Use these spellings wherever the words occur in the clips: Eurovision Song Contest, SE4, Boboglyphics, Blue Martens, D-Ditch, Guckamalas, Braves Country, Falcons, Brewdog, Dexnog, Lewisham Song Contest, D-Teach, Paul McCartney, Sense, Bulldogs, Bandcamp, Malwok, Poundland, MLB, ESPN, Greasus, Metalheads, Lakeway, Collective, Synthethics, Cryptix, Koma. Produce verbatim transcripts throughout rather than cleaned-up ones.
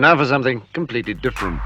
And now for something completely different.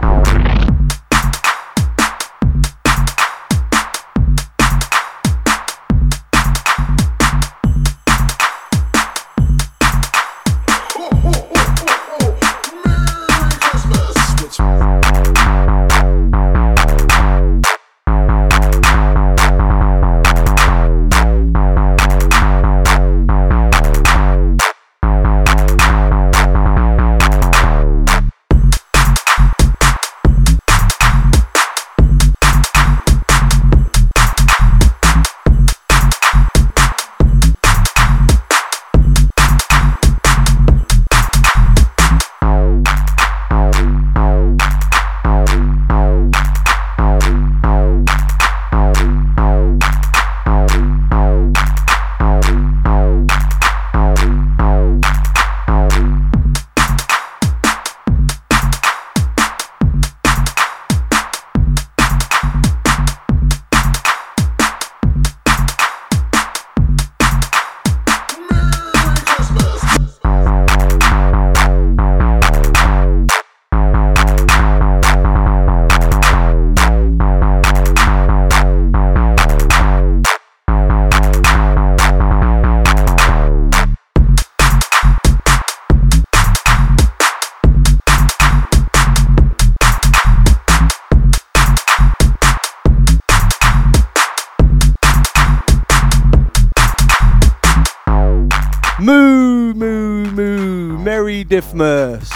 Diffmas.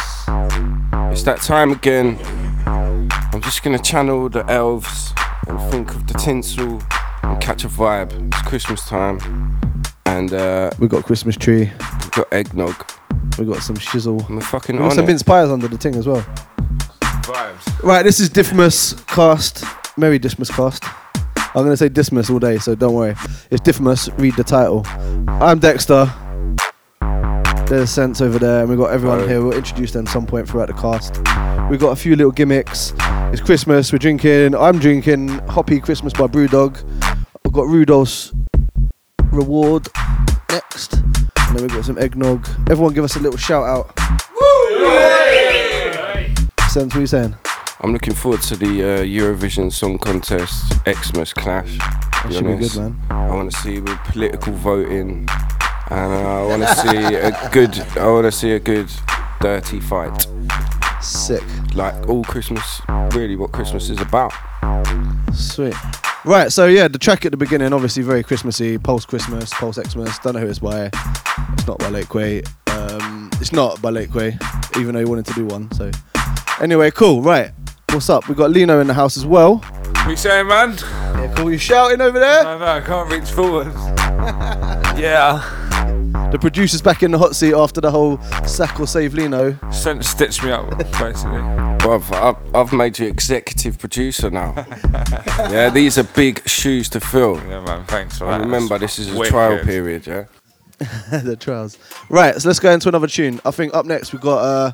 It's that time again. I'm just going to channel the elves and think of the tinsel and catch a vibe. It's Christmas time and uh, we've got a Christmas tree, we've got eggnog, we've got some shizzle, we're fucking we've got on some mince pies under the ting as well. Vibes. Right, this is Diffmas cast. Merry Dismas cast. I'm going to say Dismas all day, so don't worry. It's Diffmas, read the title. I'm Dexter. There's Sense over there, and we've got everyone Hello. Here. We'll introduce them some point throughout the cast. We've got a few little gimmicks. It's Christmas, we're drinking, I'm drinking Hoppy Christmas by Brewdog. We've got Rudolph's Reward next, and then we've got some eggnog. Everyone give us a little shout out. Woo! Yeah! Sense, what are you saying? I'm looking forward to the uh, Eurovision Song Contest Xmas clash. That should be good, man. I want to see with political voting. And uh, I want to see a good, I want to see a good dirty fight. Sick. Like all Christmas, really what Christmas is about. Sweet. Right, so yeah, the track at the beginning, obviously very Christmassy, Pulse Christmas, Pulse Xmas, don't know who it's by. It's not by Lakeway. Um, it's not by Lakeway, even though he wanted to do one, so. Anyway, cool, right. What's up? We've got Lino in the house as well. What you saying, man? Yeah, cool, you shouting over there? No, no, I can't reach forward. Yeah. The producer's back in the hot seat after the whole sack or save Lino. Sent stitched me up, basically. Well, I've, I've made you executive producer now. Yeah, these are big shoes to fill. Yeah, man, thanks for and that. Remember, That's this is wicked. A trial period, yeah? The trials. Right, so let's go into another tune. I think up next we've got uh,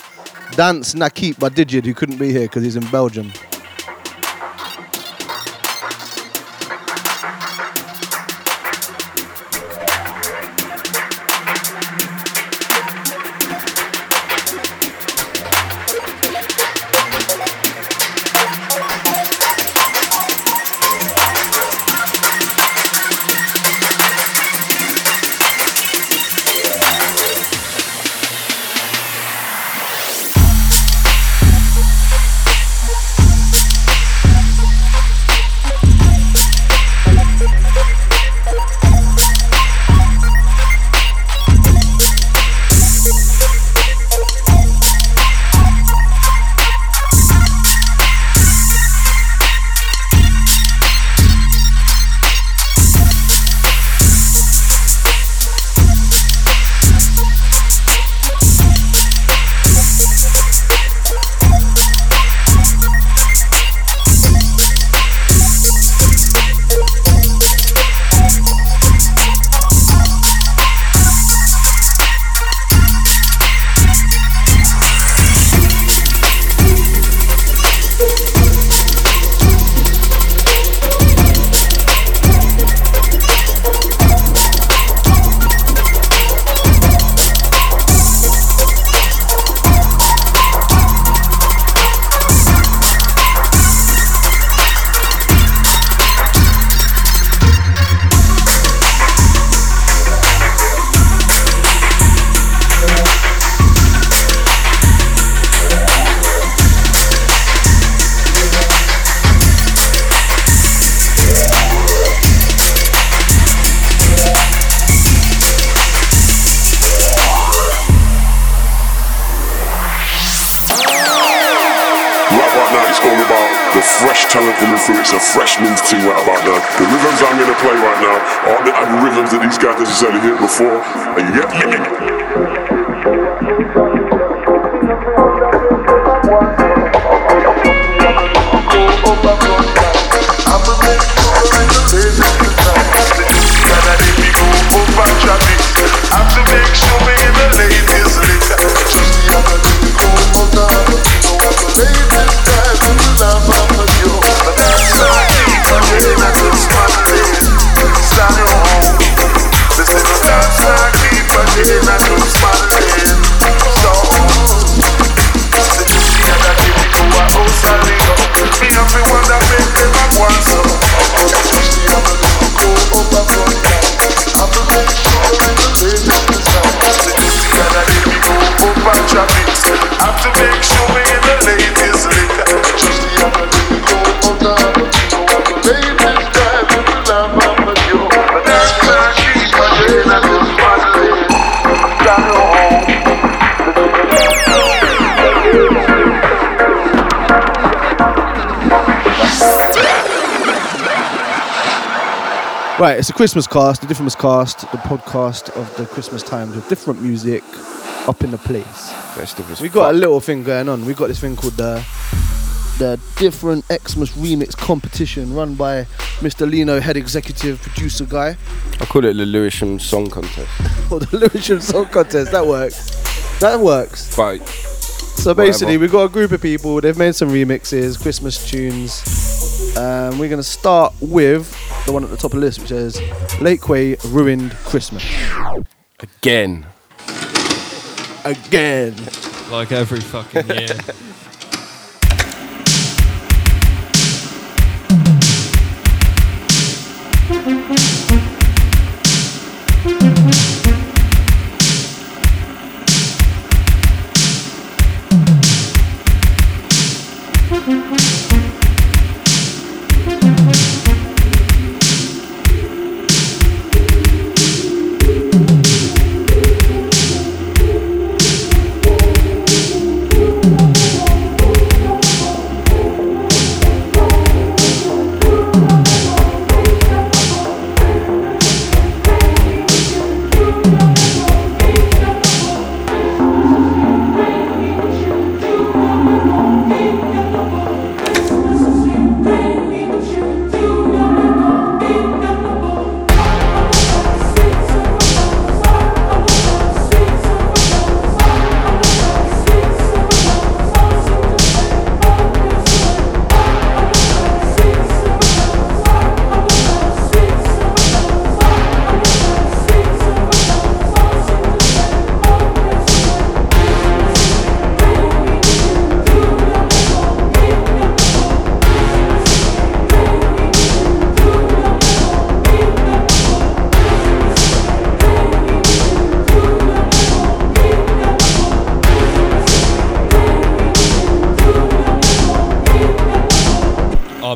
Dance Nakip by Digid, who couldn't be here because he's in Belgium. fresh talent coming through. It's a freshman's team right about now. The rhythms I'm going to play right now are the rhythms that these guys necessarily hit before. And yep, yep, right, it's a Christmas cast, the Different Cast, the podcast of the Christmas times with different music up in the place. We got fuck. a little thing going on. We got this thing called the the Different Xmas Remix Competition, run by Mister Lino, head executive producer guy. I call it the Lewisham Song Contest. Oh, the Lewisham Song Contest. That works. That works. Right. So basically, we got a group of people. They've made some remixes, Christmas tunes. Um, we're gonna start with the one at the top of the list, which says Lakeway ruined Christmas. Again. Again. Like every fucking year.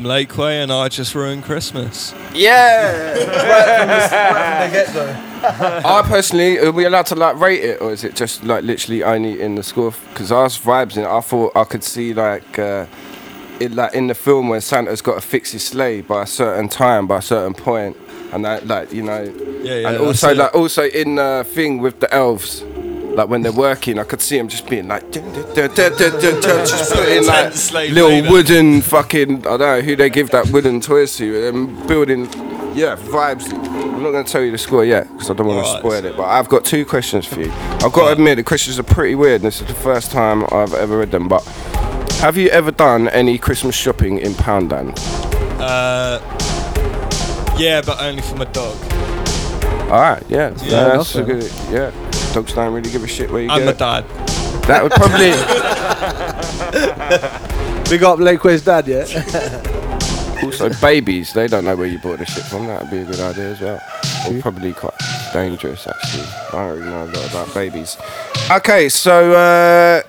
Lakeway and I just ruined Christmas. Yeah! Right from the, right from the get-go. I personally, are we allowed to like rate it, or is it just like literally only in the score? Because I was vibes in it. I thought I could see like, uh, it, like in the film when Santa's got to fix his sleigh by a certain time, by a certain point, and that like you know, yeah, yeah, and also like also in the thing with the elves. Like when they're working, I could see them just being like, just putting like little wooden fucking, I don't know who they give that wooden toys to, and building, yeah, vibes. I'm not going to tell you the score yet because I don't want to spoil it, but I've got two questions for you. I've got to admit, the questions are pretty weird, and this is the first time I've ever read them, but have you ever done any Christmas shopping in Poundland? Uh, yeah, but only for my dog. Alright, yeah. Yeah, uh, that's a good, yeah. Dogs don't really give a shit where you I'm go. I'm a dad. That would probably... Big up Lakeway's dad, yeah? Also, babies, they don't know where you bought the shit from. That would be a good idea as well. It's probably quite dangerous, actually. I don't really know a lot about babies. Okay, so uh,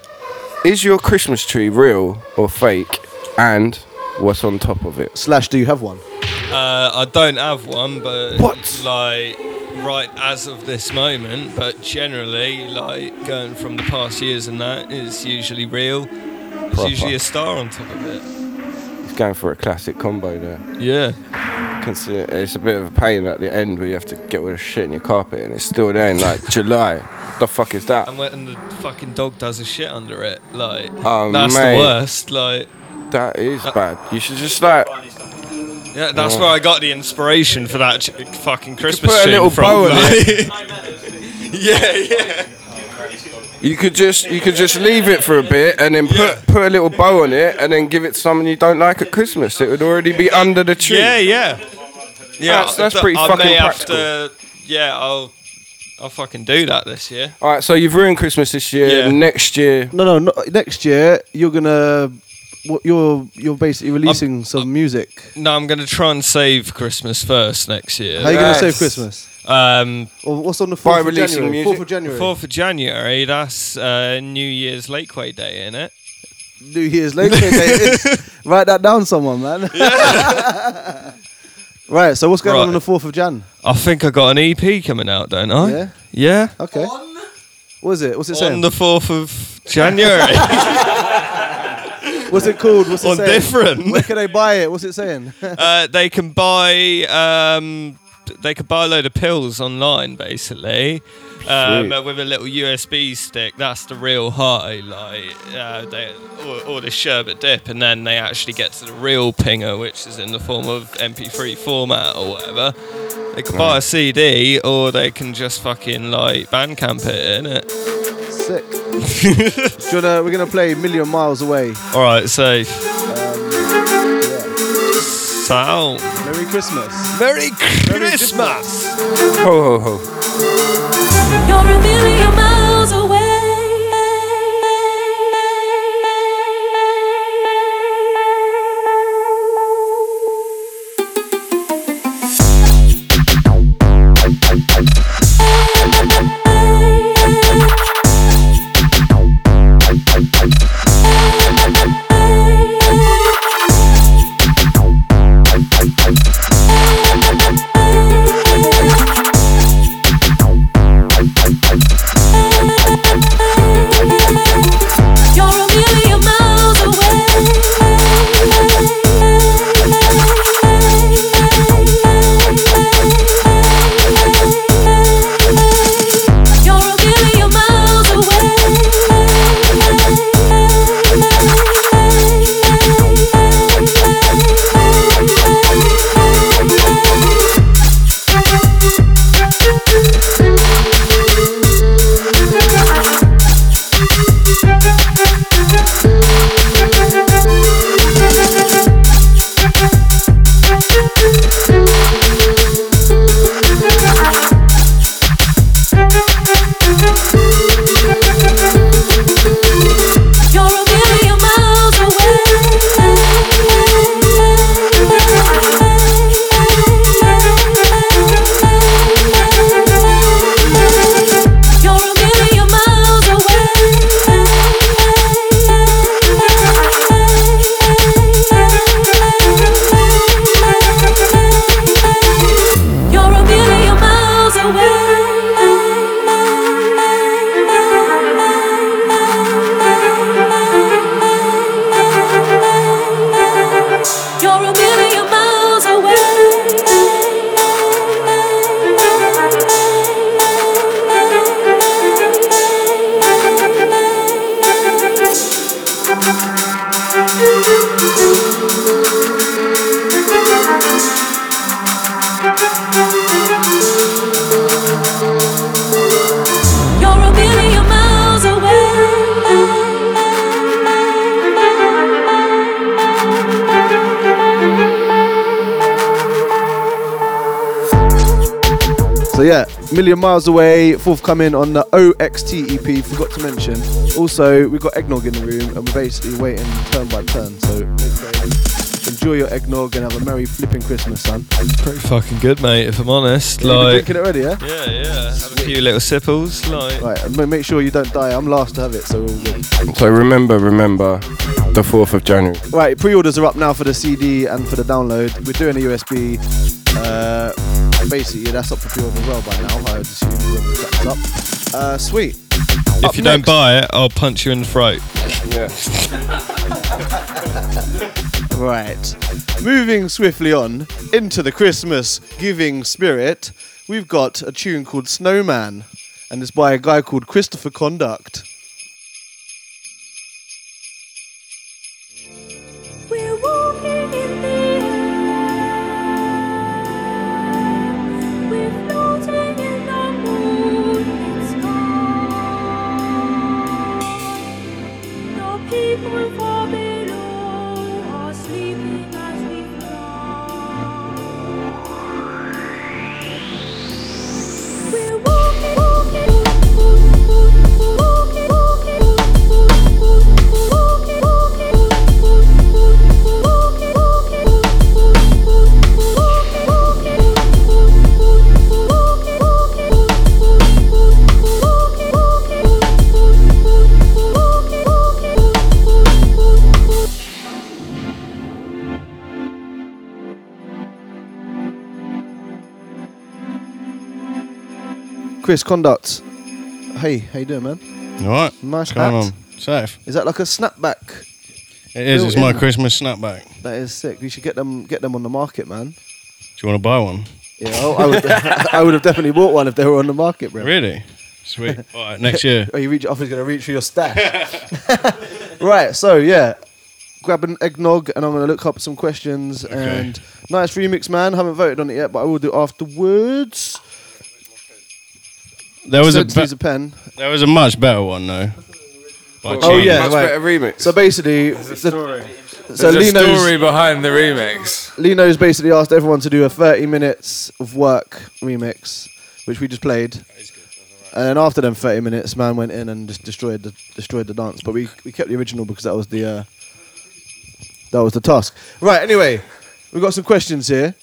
is your Christmas tree real or fake? And what's on top of it? Slash, do you have one? Uh, I don't have one, but... What? Like... Right as of this moment, but generally, like going from the past years and that, is usually real. There's usually a star on top of it. going for a classic combo there. Yeah. Consider it's a bit of a pain at the end where you have to get rid of shit in your carpet and it's still there in like July. The fuck is that? And when the fucking dog does a shit under it, like oh, that's mate, the worst. Like that is that, bad. You should just like. Yeah, that's oh. where I got the inspiration for that ch- fucking Christmas you put a little from, bow on like. it. Yeah, yeah. You could just you could just leave it for a bit and then put yeah. put a little bow on it and then give it to someone you don't like at Christmas. It would already be under the tree. Yeah, yeah, yeah. That's, that's pretty I fucking may practical. Have to, yeah, I'll I'll fucking do that this year. All right, so you've ruined Christmas this year. Yeah. Next year, no, no, not, next year you're gonna you're you're basically releasing I'm, some I'm, music. No, I'm gonna try and save Christmas first next year. How are you yes. gonna save Christmas? Um, well, what's on the fourth of January? Fourth of January. Fourth of January. That's uh, New Year's Lakeway Day, isn't it? New Year's Lakeway Day. Is. Write that down, someone, man. Yeah. Right. So what's going right. on on the fourth of Jan? I think I got an E P coming out, don't I? Yeah. Yeah. Okay. On what is it? What's it saying? On the fourth of January. What's it called? What's it on saying? Different. Where can they buy it? What's it saying? uh, they can buy. Um, They could buy a load of pills online, basically, um, with a little U S B stick. That's the real high, like uh, they, or, or the sherbet dip, and then they actually get to the real pinger, which is in the form of M P three format or whatever. They could buy a C D, or they can just fucking like Bandcamp it, innit? Sick. Do you wanna, we're gonna play Million Miles Away. All right, safe. Um, Sound. Merry Christmas. Merry Christmas. Christmas. Ho, ho, ho. You're a million miles away. Million Miles Away, forthcoming on the O X T E P, forgot to mention. Also, we've got eggnog in the room and we're basically waiting turn by turn, so enjoy your eggnog and have a merry flipping Christmas, son. It's pretty fucking good, mate, if I'm honest. Yeah, like, you've been drinking it already, yeah? Yeah, yeah. Sweet. Have a few little sipples. Like. Right, and make sure you don't die. I'm last to have it, so we're all good. So remember, remember, the fourth of January. Right, pre-orders are up now for the C D and for the download. We're doing a U S B. Uh, Basically, that's up for pre-order as well by now. I would assume that's up. Uh, sweet. If up you next. Don't buy it, I'll punch you in the throat. Yeah. Right. Moving swiftly on into the Christmas giving spirit, we've got a tune called Snowman, and it's by a guy called Christopher Conduct. Chris Conduct, hey, how you doing, man? All right. Nice hat. On. Safe. Is that like a snapback? It is. It's in? My Christmas snapback. That is sick. We should get them, get them on the market, man. Do you want to buy one? Yeah, I would. I would have definitely bought one if they were on the market, bro. Really? Sweet. All right, next year. Oh, you reach. I was going to reach for your stash. Right. So yeah, grab an eggnog, and I'm going to look up some questions. Okay. And nice remix, man. Haven't voted on it yet, but I will do afterwards. There was, a be- a pen. there was a much better one, though. Oh, yeah. Much right. better remix. So basically... There's a story. The, so There's Lino's, a story behind the remix. Lino's basically asked everyone to do a thirty minutes of work remix, which we just played. And then after them thirty minutes, man went in and just destroyed the destroyed the dance. But we, we kept the original because that was the uh, that was the task. Right, anyway, we've got some questions here.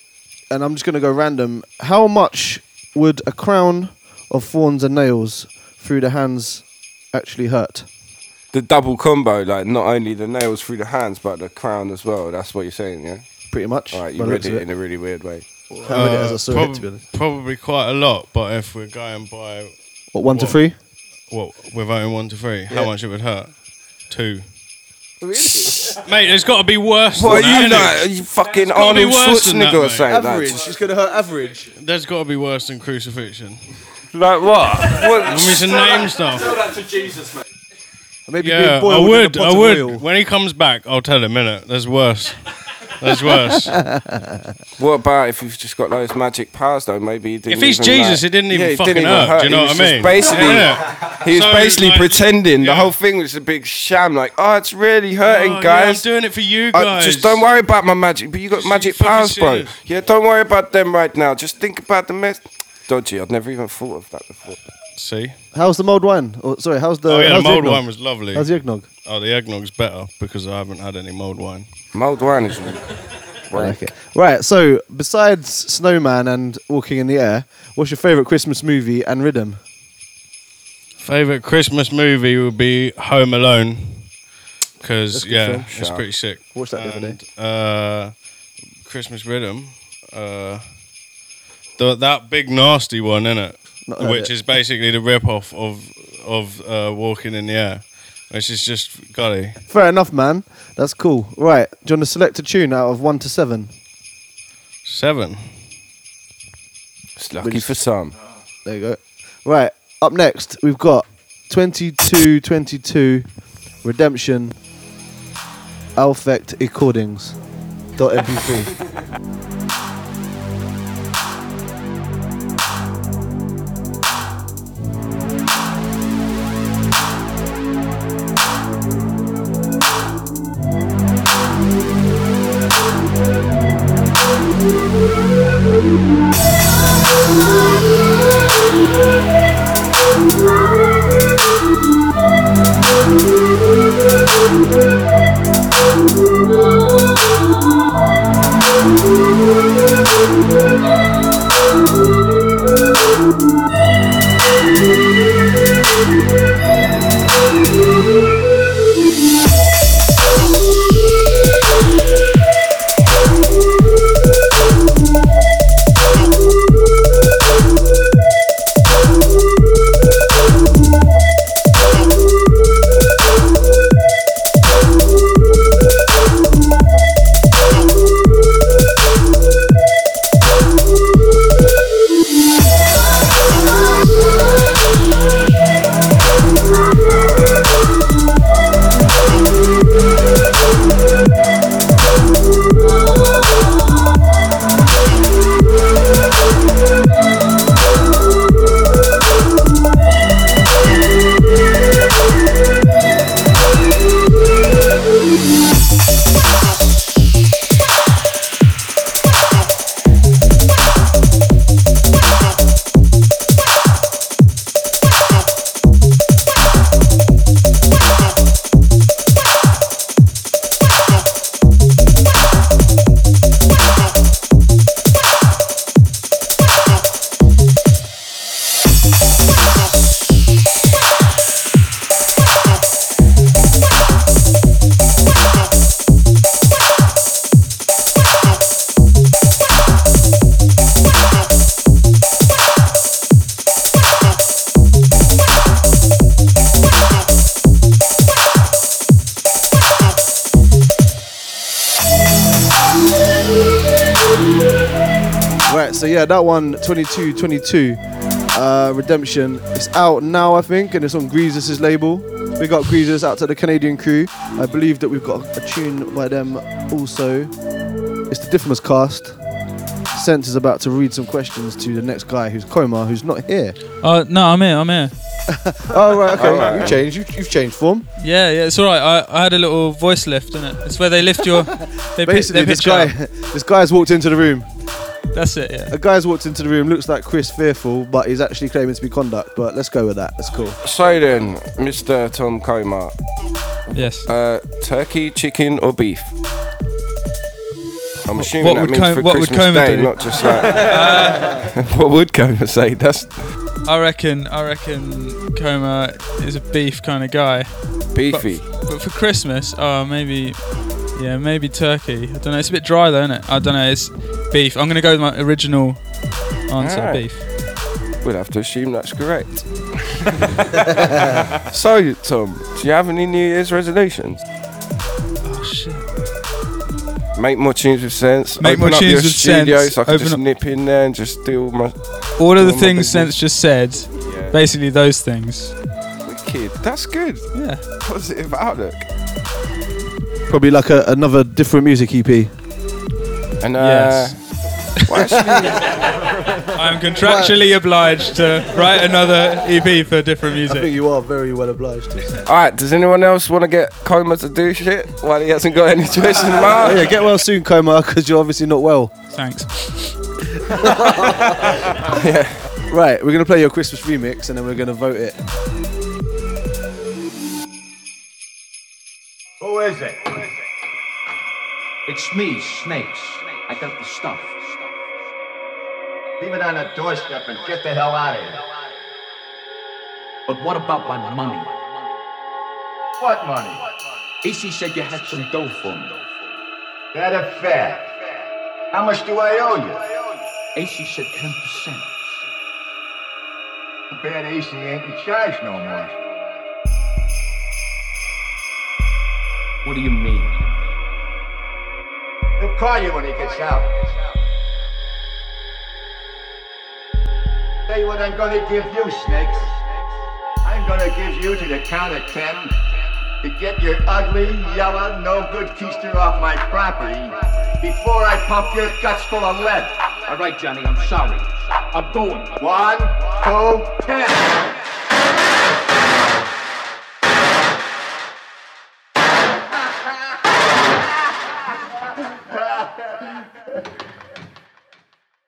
And I'm just going to go random. How much would a crown... of thorns and nails through the hands actually hurt? The double combo, like not only the nails through the hands, but the crown as well. That's what you're saying, yeah? Pretty much. All right, you read it, it in a really weird way. Uh, I read it as I saw prob- it, to be honest. Probably quite a lot, but if we're going by... What, one what, to three? What, we're voting one to three. Yeah. How much it would hurt? Two. Really? Mate, it's got to be worse what than are that. What are you like? Are you fucking Arnold Schwarzenegger or something? Average. That. It's going to hurt average. There's got to be worse than crucifixion. Like what? What? I mean, some name stuff. Tell that to Jesus, mate. Maybe yeah, I would. I would. Oil. When he comes back, I'll tell him. Innit? There's worse. There's worse. What about if you've just got those magic powers? Though maybe he didn't. If he's even, Jesus, like, it didn't even yeah, fucking didn't even hurt. Do you know what I mean? Basically, yeah. He was so, basically like, pretending. Yeah. The whole thing was a big sham. Like, oh, it's really hurting, oh, guys. Yeah, I'm doing it for you guys. I, just don't worry about my magic. But you got just magic powers, bro. Serious. Yeah, don't worry about them right now. Just think about the mess. Dodgy, I'd never even thought of that before. See? How's the mulled wine? Oh, sorry, how's the... Oh yeah, the mulled wine was lovely. How's the eggnog? Oh, the eggnog's better because I haven't had any mulled wine. Mulled wine is... Okay. Right, so besides Snowman and Walking in the Air, what's your favourite Christmas movie and rhythm? Favourite Christmas movie would be Home Alone. Because, yeah, it's Shout pretty sick. Watch that and, the other day. Uh, Christmas rhythm... Uh, The, that big nasty one, innit? Which is basically the rip-off of of uh, Walking in the Air, which is just golly. Fair enough, man. That's cool. Right, do you want to select a tune out of one to seven? Seven. It's lucky Which, for some. There you go. Right, up next we've got twenty-two twenty-two Redemption Alfect Recordings dot M P three. We'll be right back. Right, so yeah, that one, twenty-two twenty-two, uh, Redemption. It's out now, I think, and it's on Greasus' label. We got Greasus out to the Canadian crew. I believe that we've got a tune by them also. It's the Diffmas cast. Sense is about to read some questions to the next guy, who's Koma, who's not here. Oh, uh, no, I'm here, I'm here. Oh, right, okay. Right. You've changed, you've, you've changed form. Yeah, yeah, it's all right. I, I had a little voice lift, innit? It's where they lift your... They Basically, pi- this, guy, this guy's walked into the room. That's it, yeah. A guy's walked into the room, looks like Chris Fearful, but he's actually claiming to be Conduct, but let's go with that. That's cool. So then, Mister Tom Koma. Yes. Uh, turkey, chicken or beef? I'm assuming what that means Com- for what Christmas Day, do? Not just like... uh, what would Koma say? That's... I reckon, I reckon Koma is a beef kind of guy. Beefy. But, f- but for Christmas, oh, maybe... Yeah, maybe turkey. I don't know. It's a bit dry though, isn't it? I don't know. It's beef. I'm going to go with my original answer, right. Beef. We'll have to assume that's correct. So, Tom, do you have any New Year's resolutions? Oh, shit. Make more tunes with Sense. Make more tunes with studio Sense. So I can just up. nip in there and just steal my... All of the things Sense just said, yeah. Basically those things. Wicked. That's good. Yeah. Positive outlook. Probably like a, another different music E P. And, uh... Yes. Well, actually, I'm contractually well, obliged to write another E P for different music. I think you are very well obliged to. Alright, does anyone else want to get Koma to do shit while he hasn't got any choice in mind? Yeah, get well soon, Koma, because you're obviously not well. Thanks. Yeah. Right, we're going to play your Christmas remix and then we're going to vote it. Who is it? It's me, Snakes. I got the stuff. Leave it on the doorstep and get the hell out of here. But what about my money? What money? A C said you had some dough for me. That a fact. How much do I owe you? A C said ten percent. The bad A C ain't in charge no more. What do you mean? He'll call you when he gets out. Tell you what I'm gonna give you, Snakes. I'm gonna give you to the count of ten to get your ugly, yellow, no good keister off my property before I pump your guts full of lead. All right, Johnny, I'm sorry. I'm going. One, two, ten.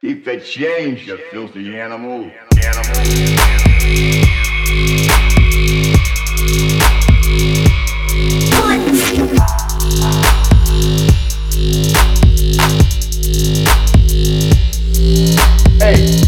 Keep the change, you filthy animal. animal. Hey.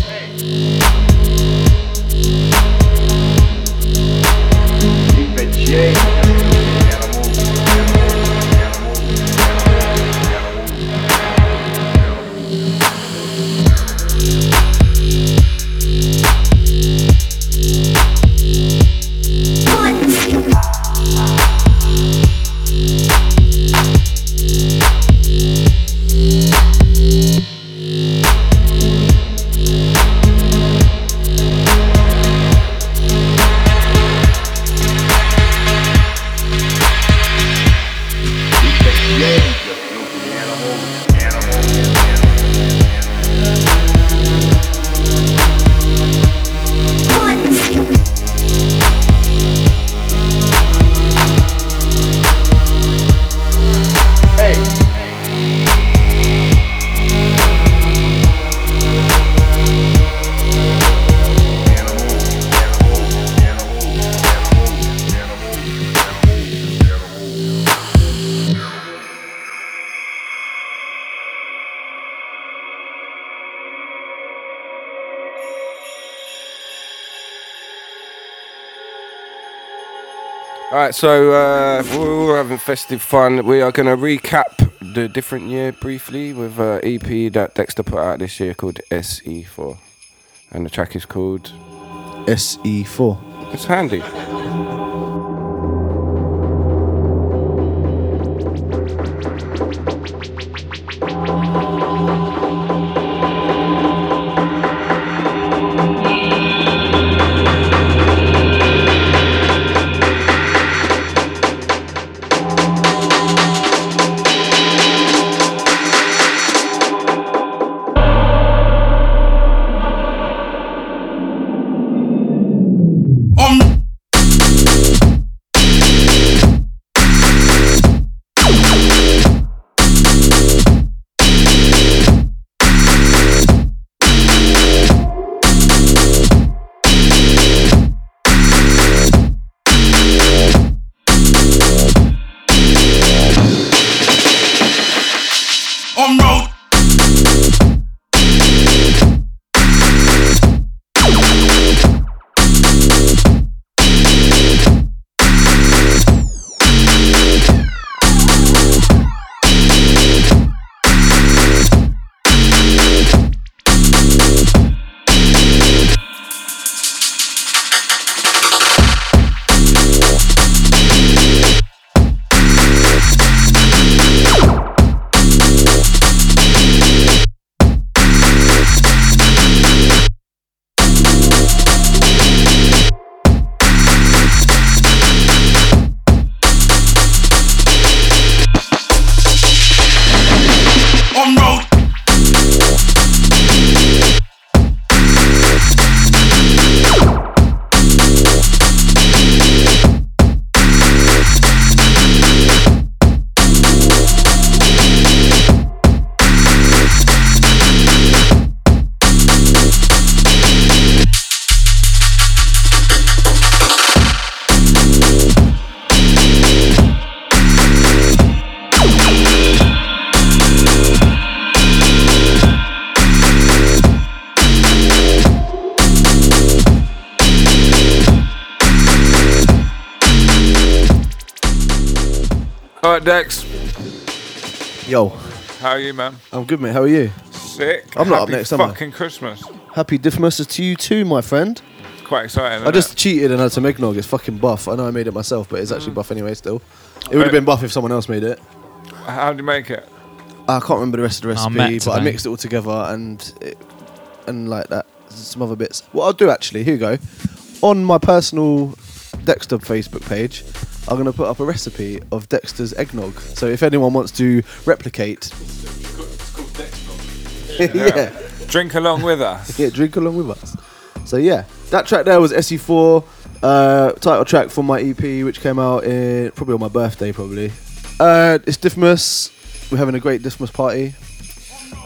Alright, so uh, we're all having festive fun. We are going to recap the different year briefly with an E P that Dexter put out this year called S E four. And the track is called... S E four. It's handy. right, Dex. Yo. How are you, man? I'm good, mate. How are you? Sick. I'm Happy not up next summer. Fucking Christmas. Happy Diffmas to you too, my friend. It's quite exciting, isn't I just it? cheated and had some eggnog. It's fucking buff. I know I made it myself, but it's actually mm. buff anyway still. It would have been buff if someone else made it. How did you make it? I can't remember the rest of the recipe, but I mixed it all together and it, and like that. Some other bits. What I'll do actually, here we go. On my personal Dexter Facebook page, I'm going to put up a recipe of Dexter's eggnog. So if anyone wants to replicate... It's called Dexnog. yeah. yeah. Drink along with us. yeah, drink along with us. So yeah, that track there was S E four, uh, title track for my E P, which came out in probably on my birthday, probably. Uh, it's Diffmas. We're having a great Diffmas party.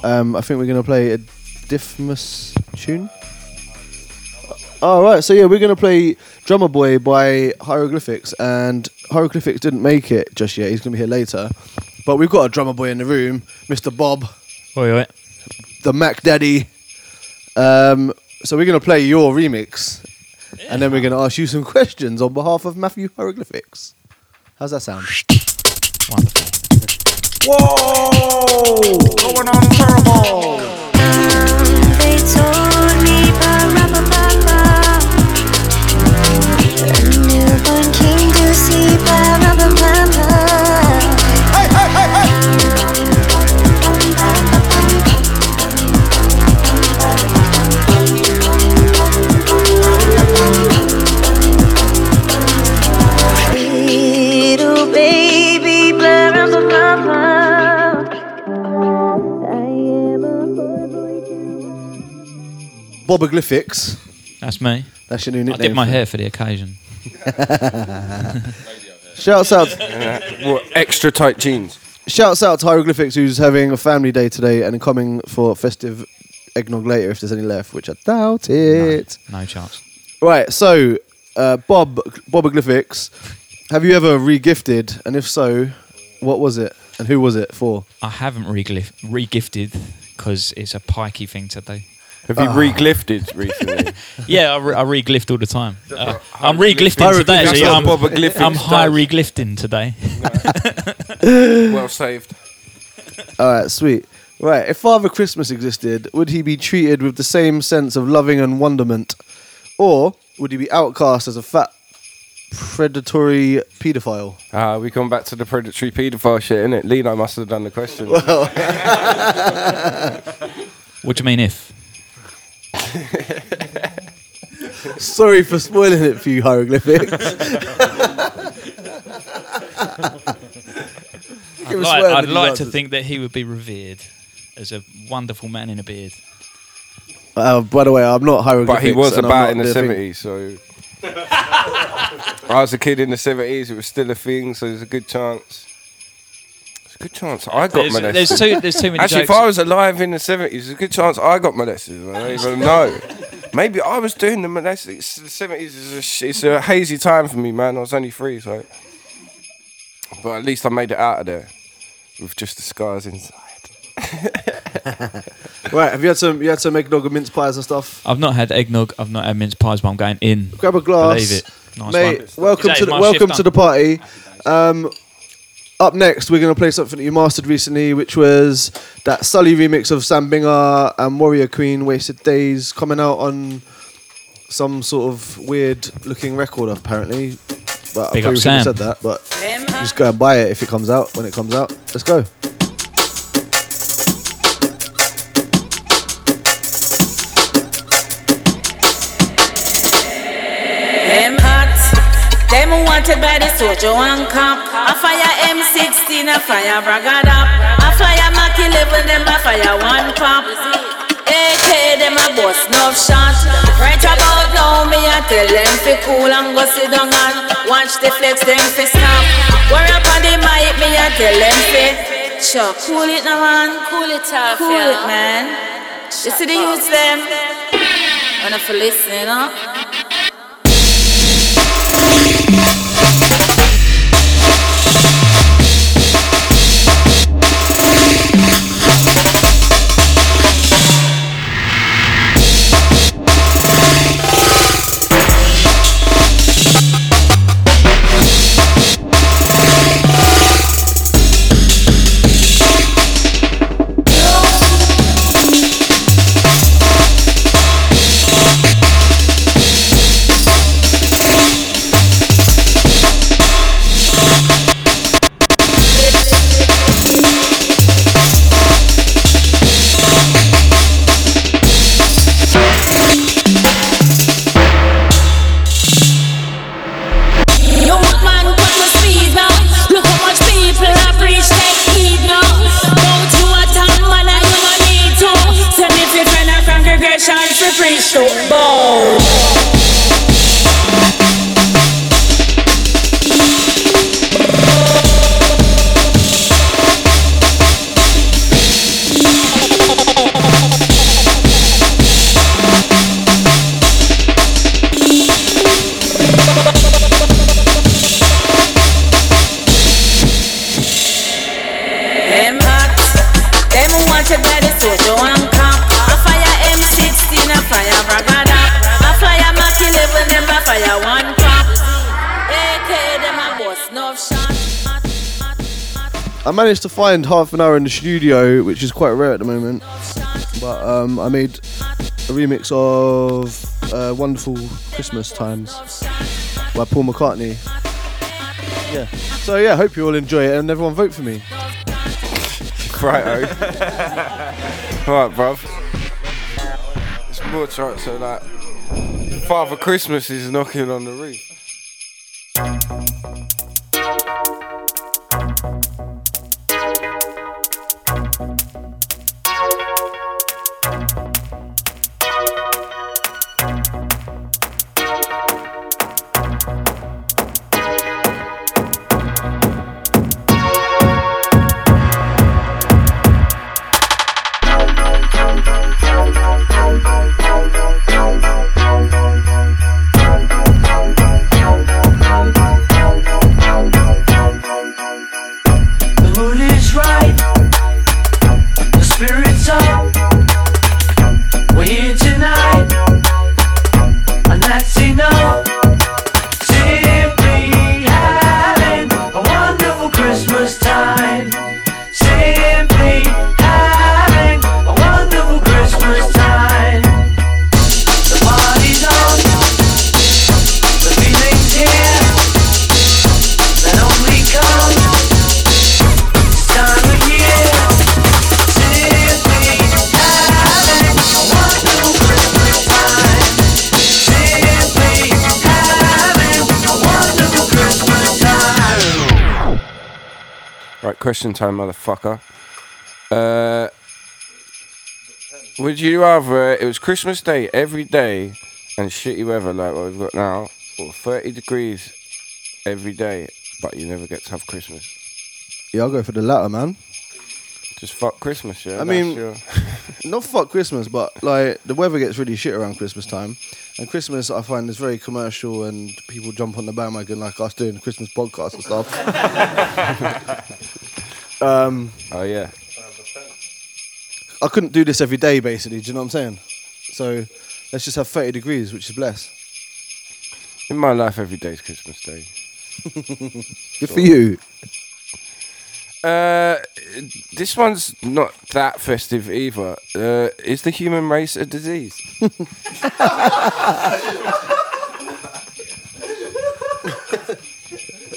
Um, I think we're going to play a Diffmas tune. Alright, oh, so yeah, we're going to play Drummer Boy by Hieroglyphics, and Hieroglyphics didn't make it just yet, he's going to be here later, but we've got a Drummer Boy in the room, Mister Bob, oi, oi. the Mac Daddy, um, so we're going to play your remix, yeah. and then we're going to ask you some questions on behalf of Matthew Hieroglyphics. How's that sound? Wonderful. Whoa! Going on terrible! They told me Boboglyphics. That's me. That's your new nickname. I did my hair for the occasion. Shouts out. Well, extra tight jeans. Shouts out to Hieroglyphics, who's having a family day today and coming for festive eggnog later if there's any left, which I doubt it. No, no chance. Right, so, uh, Bob, Boboglyphics, have you ever regifted? And if so, what was it? And who was it for? I haven't regifted because it's a pikey thing to do. Have you oh. re-glifted recently? yeah, I, re- I re-glift all the time. Uh, I'm re-glifting today. So yeah, I'm, I'm high re-glifting today. No. Well saved. All right, sweet. Right, if Father Christmas existed, would he be treated with the same sense of loving and wonderment? Or would he be outcast as a fat, predatory paedophile? Ah, uh, we come back to the predatory paedophile shit, innit? Lino must have done the question. Well. What do you mean if? Sorry for spoiling it for you, Hieroglyphics. I'd like, I'd like to think that he would be revered as a wonderful man in a beard. Uh, by the way, I'm not Hieroglyphics. But he was about in the seventies, so... I was a kid in the seventies, it was still a thing, so there's a good chance. There's a good chance I got there's, molested. There's too, there's too many Actually, jokes. If I was alive in the seventies, there's a good chance I got molested. I don't even know. Maybe I was doing the molesting. The seventies is a, it's a hazy time for me, man. I was only three, so. But at least I made it out of there with just the scars inside. Right, have you had some? You had some eggnog and mince pies and stuff. I've not had eggnog. I've not had mince pies, but I'm going in. Grab a glass. Believe it, nice mate. One. Welcome Today to the, welcome to the party. Um, up next, we're gonna play something that you mastered recently, which was that Sully remix of Sam Bingar and Warrior Queen Wasted Days, coming out on some sort of weird looking record apparently. But Big I probably Sam. Said that, but just go and buy it if it comes out when it comes out. Let's go. Wanted by the soldier one camp. I fire M sixteen, I fire Bragad up. I fire Mac eleven, them I fire one pump. A K them a boss no shot. Right about now me I tell them fi cool and go sit down and watch the flex them fi snap. Worry up on the mic me I tell them fi Chuck, cool it now man, cool it off, cool yeah. it man. You see the youths them, wanna for listening up. so bold. I managed to find half an hour in the studio, which is quite rare at the moment, but um, I made a remix of uh, Wonderful Christmas Times by Paul McCartney. Yeah. So yeah, hope you all enjoy it and everyone vote for me. Righto. Alright, bruv. It's more chart, so like, Father Christmas is knocking on the roof. Question time, motherfucker. Uh, would you rather it was Christmas Day every day and shitty weather like what we've got now, or thirty degrees every day, but you never get to have Christmas? Yeah, I'll go for the latter, man. Just fuck Christmas, yeah? I mean, your... not fuck Christmas, but like the weather gets really shit around Christmas time. And Christmas, I find, is very commercial and people jump on the bandwagon like us doing Christmas podcasts and stuff. Um, oh yeah, I couldn't do this every day basically, do you know what I'm saying? So let's just have thirty degrees, which is blessed. In my life every day is Christmas Day. Good for you. Uh, this one's not that festive either. Uh, is the human race a disease?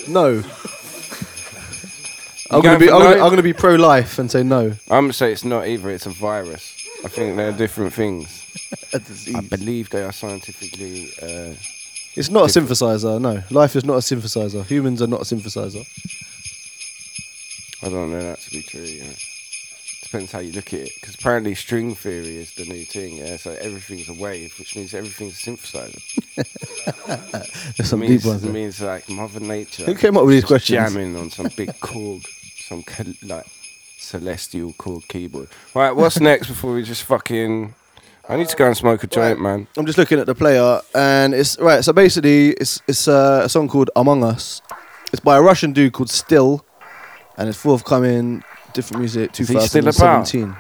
No. I'm gonna, be, I'm, gonna, I'm gonna be pro-life and say no. I'm gonna say it's not either. It's a virus. I think they're different things. A disease. I believe they are scientifically. Uh, it's not different. A synthesizer. No, life is not a synthesizer. Humans are not a synthesizer. I don't know that to be true. Yeah. Depends how you look at it. Because apparently string theory is the new thing. Yeah, so everything's a wave, which means everything's a synthesizer. There's some means, deep ones. It means like Mother Nature. Who came up with these questions? Jamming on some big chord, some like celestial chord keyboard. Right, what's next before we just fucking? I need to go and smoke a joint, right, man. I'm just looking at the player, and it's right. So basically, it's it's uh, a song called Among Us. It's by a Russian dude called Still, and it's forthcoming. Different music twenty seventeen.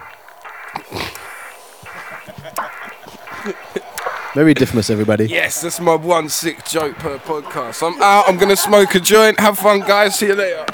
Merry Diffmas, everybody. Yes, that's my one sick joke per podcast. I'm out, I'm gonna smoke a joint. Have fun, guys. See you later.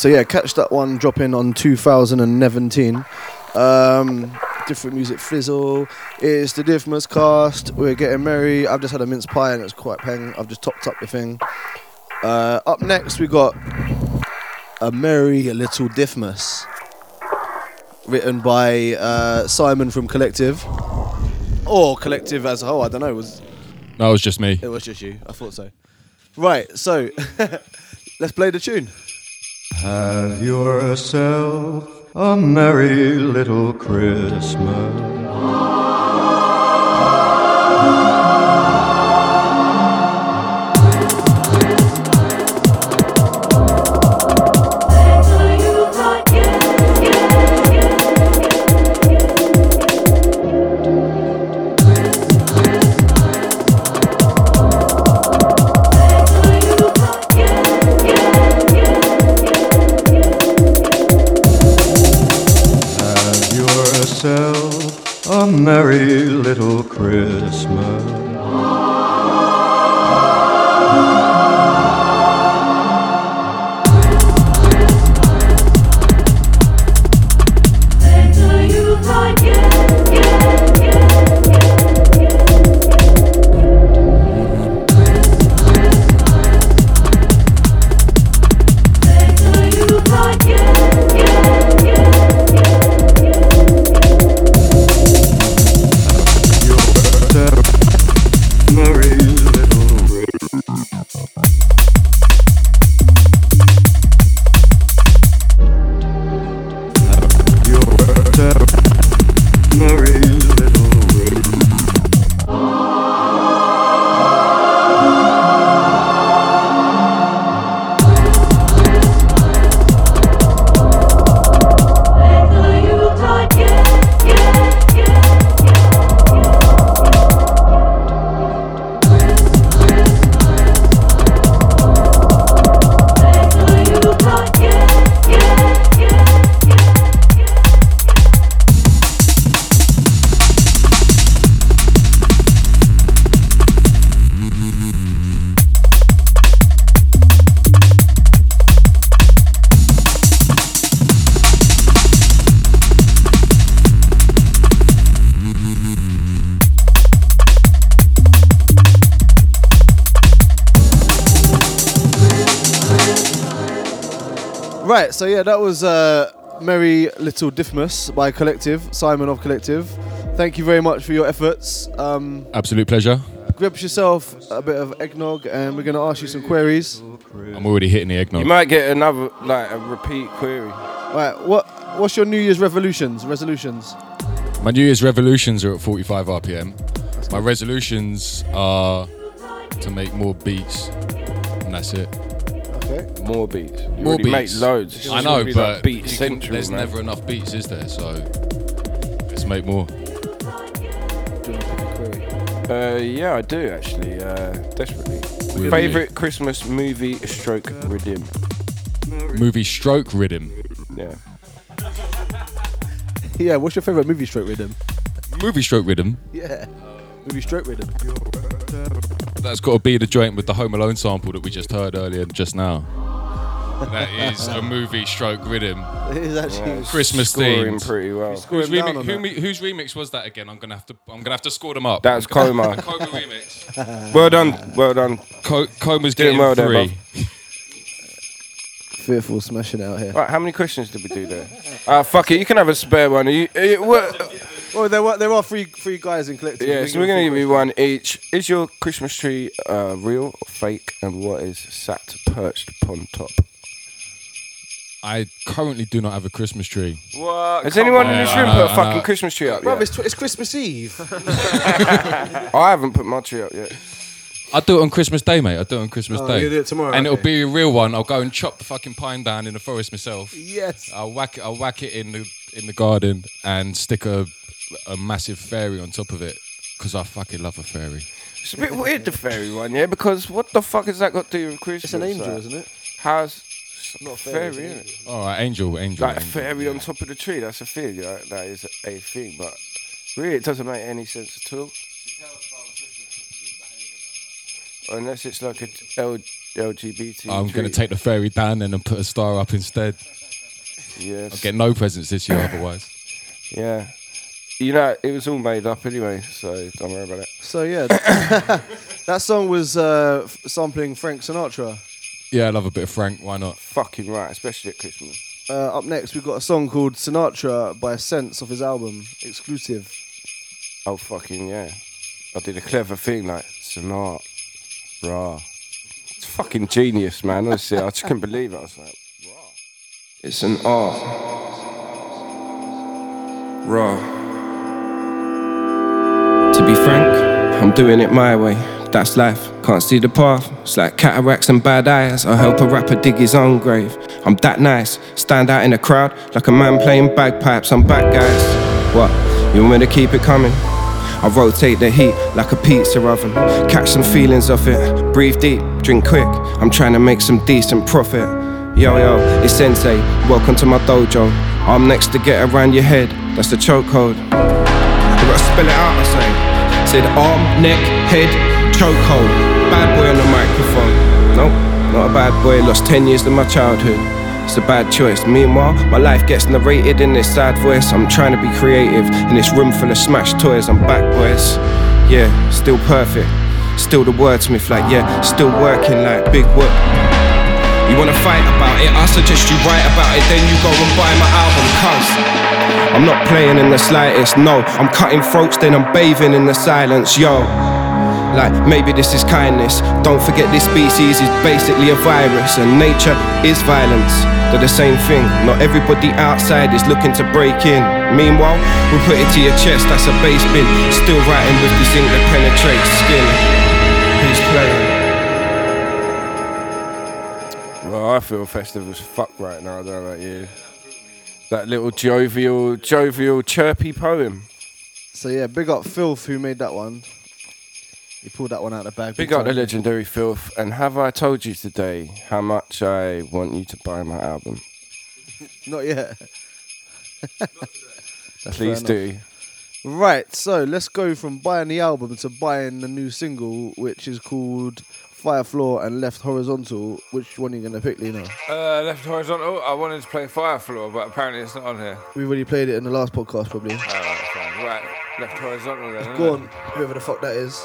So yeah, catch that one dropping on two thousand seventeen. Um, different music fizzle. It's the Diffmas cast. We're getting merry. I've just had a mince pie and it's quite peng. I've just topped up the thing. Uh, up next we got a merry little Diffmas, written by uh, Simon from Collective, or Collective as a whole. I don't know. Was no, it was just me. It was just you. I thought so. Right. So let's play the tune. Have yourself a merry little Christmas. Merry little Christmas. Right, so yeah, that was uh, Merry Little Diffmas by Collective, Simon of Collective. Thank you very much for your efforts. Um, Absolute pleasure. Grab yourself a bit of eggnog and we're going to ask you some queries. I'm already hitting the eggnog. You might get another, like, a repeat query. Right, what, what's your New Year's revolutions, resolutions? My New Year's revolutions are at forty-five R P M. My resolutions are to make more beats and that's it. Okay. More beats. You More beats. Make loads. I know, but like beat central, there's man. Never enough beats, is there? So let's make more. Do you want to pick a uh, yeah, I do actually. Uh, desperately. Really? Favorite Christmas movie stroke rhythm. Movie stroke rhythm. Yeah. Yeah. What's your favorite movie stroke rhythm? Movie stroke rhythm. Yeah. Movie stroke rhythm. That's got to be the joint with the Home Alone sample that we just heard earlier just now. That is a movie stroke rhythm. It is actually yeah, Christmas themed. Pretty well. Who's remix, who, that? Whose remix was that again? I'm gonna have to. I'm gonna have to score them up. That's Koma. Koma remix. Well done. Well done. Co- Koma's getting well three. There, fearful smashing out here. Right. How many questions did we do there? Ah, uh, fuck it. You can have a spare one. Are you, are you, what? Well, there were, there are three three guys in Collective. Yeah, so we're going to give you one each. Is your Christmas tree uh, real or fake? And what is sat perched upon top? I currently do not have a Christmas tree. What? Has Come anyone on. in this room yeah, put know, a fucking Christmas tree up Bro, yet? It's, tw- it's Christmas Eve. I haven't put my tree up yet. I do it on Christmas Day, mate. I do it on Christmas oh, Day. You do it tomorrow. And okay. It'll be a real one. I'll go and chop the fucking pine down in the forest myself. Yes. I'll whack it, I'll whack it in the in the garden and stick a... a massive fairy on top of it because I fucking love a fairy. It's a bit weird, the fairy one, yeah, because what the fuck has that got to do with Christmas? It's an angel, like, isn't it? How's it's not a fairy, fairy isn't it? All right, angel, angel. Like angel, a fairy yeah. on top of the tree, that's a thing, right? That is a thing, but really it doesn't make any sense at all. Unless it's like an The L G B T. I'm going to take the ferry down and put a star up instead. Yes. I'll get no presents this year otherwise. Yeah. You know, it was all made up anyway, so don't worry about it. So, yeah. That song was uh, sampling Frank Sinatra. Yeah, I love a bit of Frank. Why not? Fucking right, especially at Christmas. Uh, up next, we've got a song called Sinatra by Sense off his album, Exclusive. Oh, fucking yeah. I did a clever thing like Sinatra. It's fucking genius, man. Honestly, I just couldn't believe it. I was like, raw. It's an R. Raw. To be frank, I'm doing it my way. That's life. Can't see the path. It's like cataracts and bad eyes. I help a rapper dig his own grave. I'm that nice. Stand out in the crowd like a man playing bagpipes. I'm back, guys. What? You want me to keep it coming? I rotate the heat like a pizza oven. Catch some feelings off it. Breathe deep. Drink quick. I'm trying to make some decent profit. Yo, yo, it's Sensei. Welcome to my dojo. I'm next to get around your head. That's the chokehold. You gotta spell it out, I say. Said arm, neck, head. Chokehold, bad boy on the microphone. Nope, not a bad boy, lost ten years to my childhood. It's a bad choice. Meanwhile, my life gets narrated in this sad voice. I'm trying to be creative in this room full of smashed toys. I'm back, boys. Yeah, still perfect. Still the wordsmith, like, yeah, still working like big work. You wanna fight about it? I suggest you write about it, then you go and buy my album, cuz I'm not playing in the slightest, no. I'm cutting throats, then I'm bathing in the silence, yo. Like, maybe this is kindness. Don't forget this species is basically a virus, and nature is violence. They're the same thing. Not everybody outside is looking to break in. Meanwhile, we'll put it to your chest, that's a base bin. Still writing with this ink that penetrates skin. Who's playing? Well, I feel festive as fuck right now, don't I, you? That little jovial, jovial, chirpy poem. So yeah, big up Filth who made that one. He pulled that one out of the bag. Big up the legendary Filth. And have I told you today how much I want you to buy my album? Not yet. Not Please do. Right, so let's go from buying the album to buying the new single, which is called Fire Floor and Left Horizontal. Which one are you going to pick, Lino? Uh, Left Horizontal. I wanted to play Fire Floor, but apparently it's not on here. We already played it in the last podcast, probably. Oh, right, right. Left Horizontal then. Go on, whoever the fuck that is.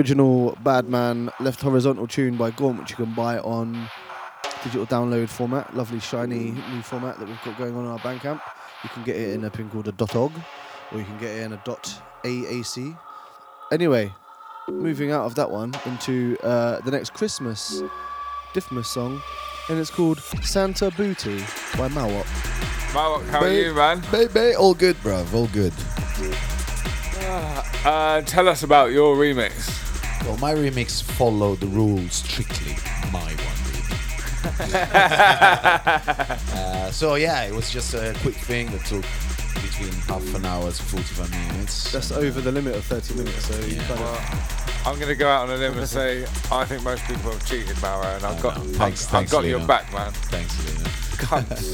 original Badman Left Horizontal tune by Gaunt, which you can buy on digital download format. Lovely, shiny new format that we've got going on in our Bandcamp. You can get it in a pin called a .org, or you can get it in a .aac. Anyway, moving out of that one into uh, the next Christmas Diffmas song, and it's called Santa Booty by Malwok. Malwok, how babe, are you, man? Baby, all good, bruv, all good. Uh, uh, tell us about your remix. Well, my remix followed the rules strictly. My one. uh, so yeah, it was just a quick thing that took between half an hour to forty-five minutes. That's and, over uh, the limit of thirty minutes, so yeah. Kind of well, I'm going to go out on a limb and say I think most people have cheated, Mauro, and I've I got, I've, thanks, I've thanks, got your back, man. Thanks, Lino. Cunts.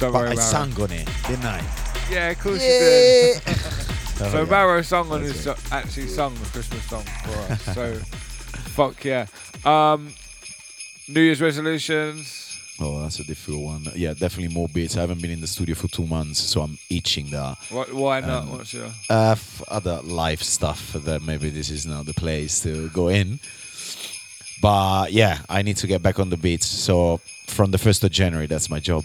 Don't but worry, I Mauro. sang on it, didn't I? Yeah, of course yeah. you did. oh, so yeah. Mauro sung on his, actually yeah. sung the Christmas song for us, so fuck yeah. Um, New Year's resolutions. Oh, that's a difficult one. Yeah, definitely more beats. I haven't been in the studio for two months, so I'm itching that. What, why not? Um, What's your uh, f- other life stuff that maybe this is not the place to go in. But yeah, I need to get back on the beats. So from the first of January, that's my job.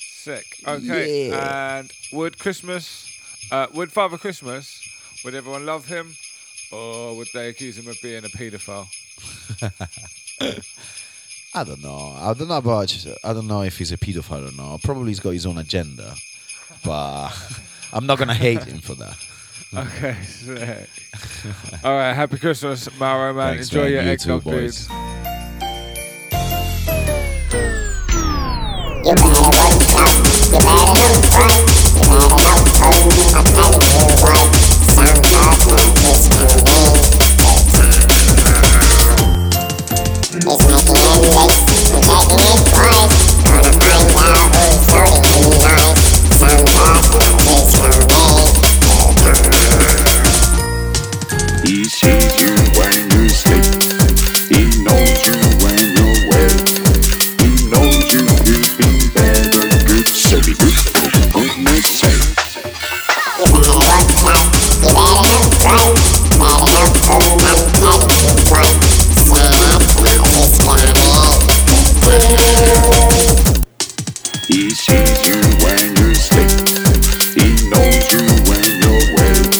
Sick. Okay. Yeah. And would Christmas? Uh, would Father Christmas? Would everyone love him, or would they accuse him of being a paedophile? I don't know. I don't know about. I don't know if he's a paedophile or not. Probably he's got his own agenda, but I'm not gonna hate him for that. Okay. Sick. All right. Happy Christmas, Mauro, man. Thanks, Enjoy man. your you eggnog, boys. It's making me rich, we're taking it twice. Gonna find out who's holding me live. Some bad business from me. He sees you when you sleep. He knows you when you're awake. He knows you you've been better good. So be good for goodness sake. You better work hard, you better have fun. Better help someone take you on. He sees you when you sleep. He knows you when you're awake.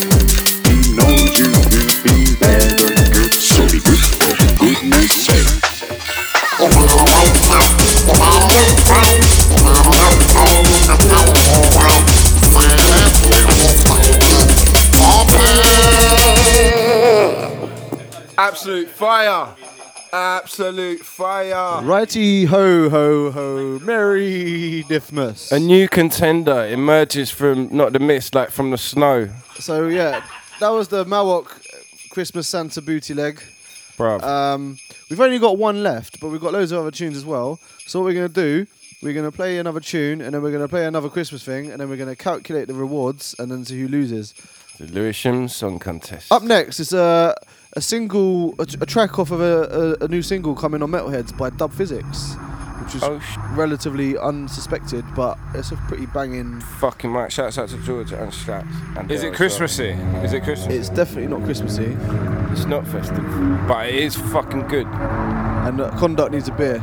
He knows you you've been bad but good. So be good for goodness sake. You better work hard, you better have fun. You better help someone take you on. Some happiness is absolute fire. Absolute fire. Righty ho ho ho. Merry Diffmas. A new contender emerges from not the mist, like from the snow. So yeah, that was the Malwok Christmas Santa Booty Leg. Bruv. Um, we've only got one left, but we've got loads of other tunes as well. So what we're gonna do, we're gonna play another tune, and then we're gonna play another Christmas thing, and then we're gonna calculate the rewards and then see who loses. The Lewisham Song Contest. Up next is a uh, a single, a, a track off of a, a, a new single coming on Metalheads by Dub Physics, which is oh, sh- relatively unsuspected, but it's a pretty banging. Fucking right, shouts out to George and Stats. And is it Christmassy? Is it Christmassy? It's definitely not Christmassy. It's not festive, but it is fucking good. And uh, Conduct needs a beer.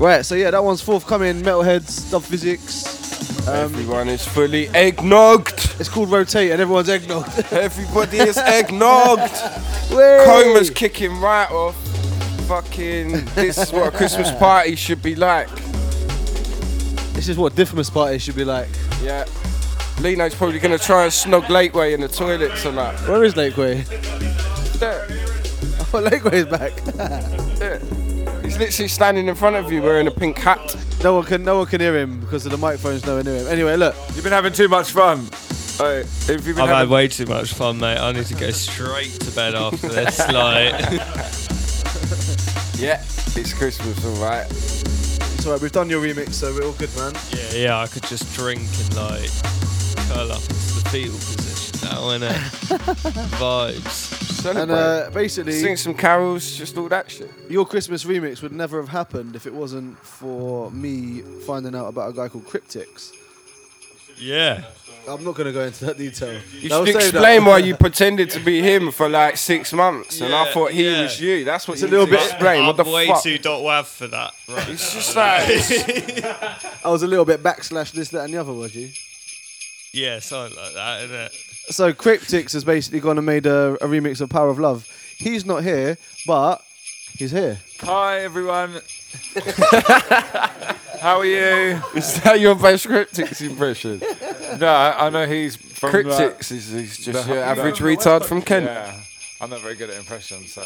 Right, so yeah, that one's forthcoming. Metalheads, Dub Physics. Um, Everyone is fully eggnogged. It's called Rotate and everyone's eggnogged. Everybody is eggnogged. Coma's kicking right off. Fucking, this is what a Christmas party should be like. This is what a Diffmas party should be like. Yeah. Lino's probably going to try and snog Lakeway in the toilet tonight. Where is Lakeway? There. Oh, Lakeway's back. There. He's literally standing in front of you wearing a pink hat. No one can, no one can hear him because of the microphones nowhere near him. Anyway, look. You've been having too much fun. Right, I've had way too much fun, mate. I need to go straight to bed after this. Like. Yeah, it's Christmas, all right. It's all right. We've done your remix, so we're all good, man. Yeah, yeah. I could just drink and like curl up into the fetal position now, innit? Vibes. Celebrate. And uh, basically, sing some carols, just all that shit. Your Christmas remix would never have happened if it wasn't for me finding out about a guy called Cryptix. Yeah. I'm not going to go into that detail. You no, should explain why you pretended to be him for like six months, yeah, and I thought he yeah. was you. That's what it's you a little bit explain. What the way fuck? Way too dot wav for that. Right. It's just like I was a little bit backslash this, that, and the other. Was you? Yeah, something like that, isn't it? So Cryptix has basically gone and made a, a remix of Power of Love. He's not here, but he's here. Hi everyone. How are you? Is that your best Cryptix impression? No, I, I know he's from Cryptix. The, is he's just the, your average the, retard from Kent. Yeah, I'm not very good at impressions, so.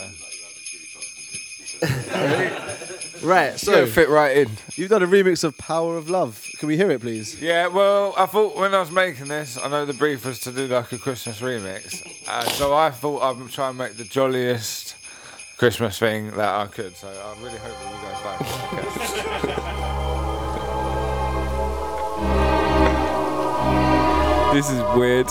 Right, so yeah, fit right in. You've done a remix of Power of Love. Can we hear it, please? Yeah, well, I thought when I was making this, I know the brief was to do like a Christmas remix, and so I thought I'd try and make the jolliest Christmas thing that I could. So I really hope that you guys like it. This is weird.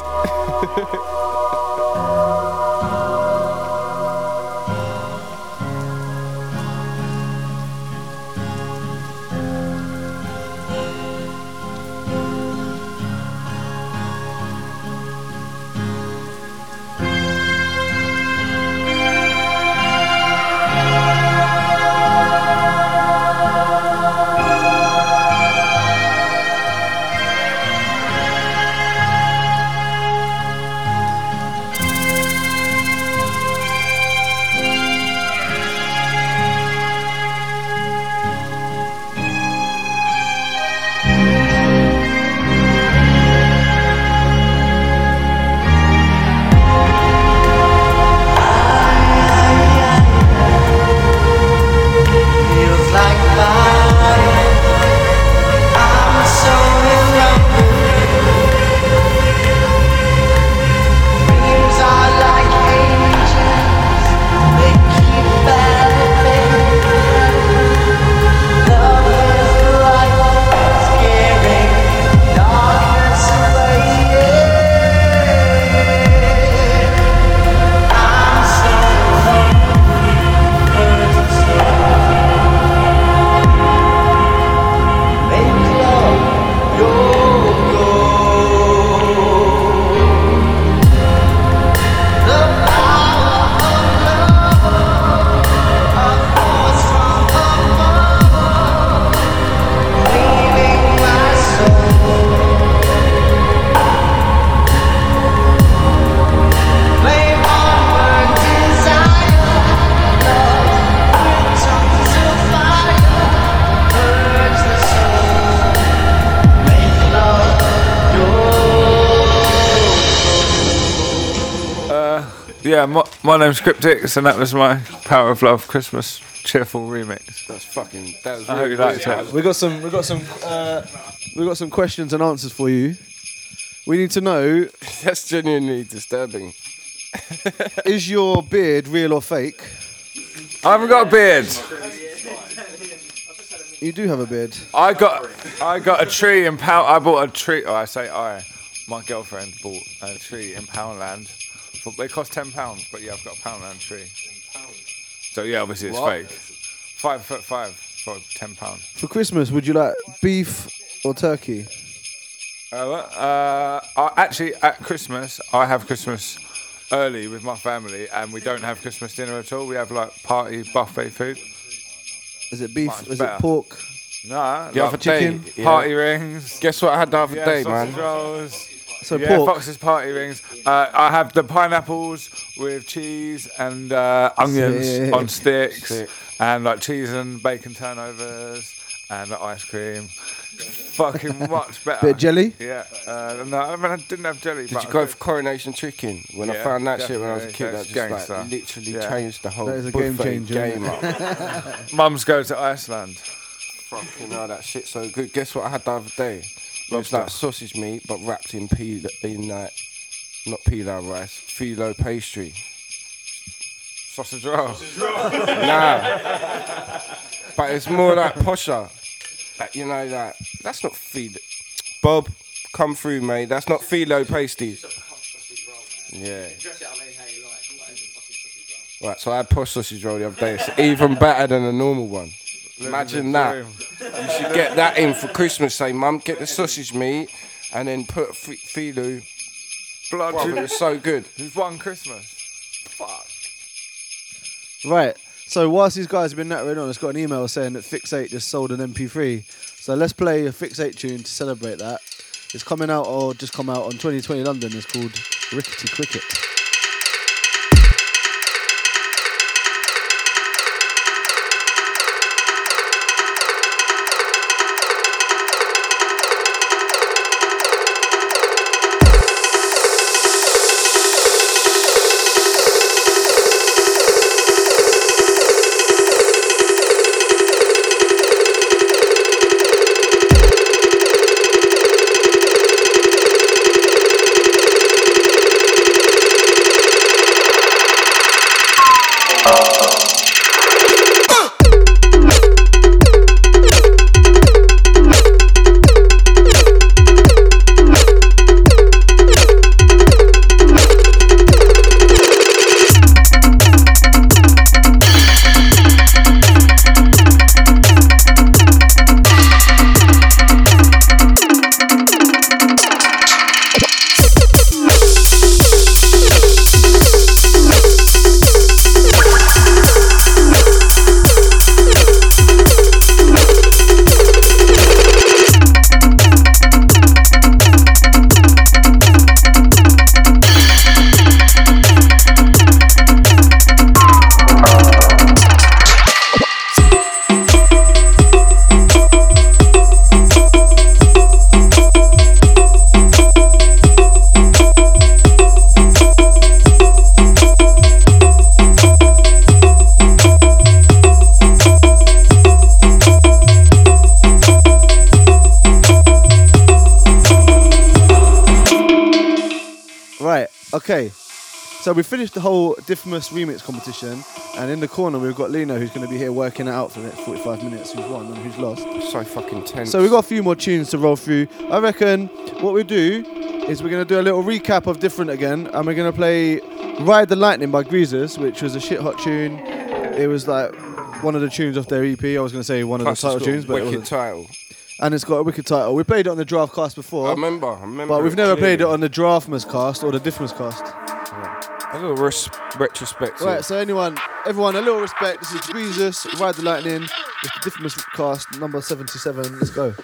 Yeah, my, my name's Cryptix, and that was my Power of Love Christmas cheerful remix. That's fucking. That was I really hope you liked it. We got some. We got some. Uh, we got some questions and answers for you. We need to know. That's genuinely disturbing. Is your beard real or fake? I haven't got a beard. You do have a beard. I got. I got a tree in Pound. I bought a tree. Oh, I say I. My girlfriend bought a tree in Poundland. They cost ten pounds, but yeah, I've got a Poundland tree. So yeah, obviously it's what? Fake. Five foot five for ten pounds. For Christmas, would you like beef or turkey? Uh, what? Uh, I, actually, at Christmas, I have Christmas early with my family, and we don't have Christmas dinner at all. We have like party buffet food. Is it beef? Is better. It pork? Nah. The like other chicken? Day, yeah. Party rings. Guess what I had the other yeah, day, man? Rolls. So yeah, pork. Fox's party rings. Uh, I have the pineapples with cheese and uh, onions Sick. on sticks, Sick. and like cheese and bacon turnovers and like, ice cream. Fucking much better. Bit of jelly? Yeah. Uh, no, I, mean, I didn't have jelly. Did but you go for coronation chicken? When yeah, I found that shit when I was a kid, that just gangster. like literally yeah. changed the whole that is a game changer, game up. Mums go to Iceland. Fucking hell, that shit's so good. Guess what I had the other day? It was like sausage meat, but wrapped in peel, in like not pilau rice, filo pastry. Sausage roll. Sausage roll. Nah, but it's more like posher. Like, you know, like that's not filo. Bob, come through, mate. That's not filo pastry. Yeah. Right, so I had posh sausage roll the other day. It's even better than a normal one. Imagine that. You should get that in for Christmas. Say, Mum, get the sausage meat and then put filo. Blood, wow, it was so good. You've won Christmas. Fuck. Right. So whilst these guys have been nattering on, it's got an email saying that Fix eight just sold an M P three. So let's play a Fix eight tune to celebrate that. It's coming out, or just come out, on twenty twenty London. It's called Rickety Cricket. So we finished the whole Diffmas remix competition, and in the corner we've got Lino, who's going to be here working it out for the next forty-five minutes, who's won and who's lost. So fucking tense. So we've got a few more tunes to roll through. I reckon what we do is we're going to do a little recap of Different again, and we're going to play Ride the Lightning by Greasus, which was a shit hot tune. It was like one of the tunes off their E P. I was going to say one Plus of the title tunes, but it wasn't. Title. And it's got a wicked title. We played it on the Draft Cast before. I remember, I remember. But we've never clearly. played it on the Draftmas Cast or the Diffmas Cast. A little res- retrospective. Right, so anyone, everyone, a little respect. This is Greasus, Ride the Lightning. It's the Diffmas Cast, number seventy-seven. Let's go. Whoa.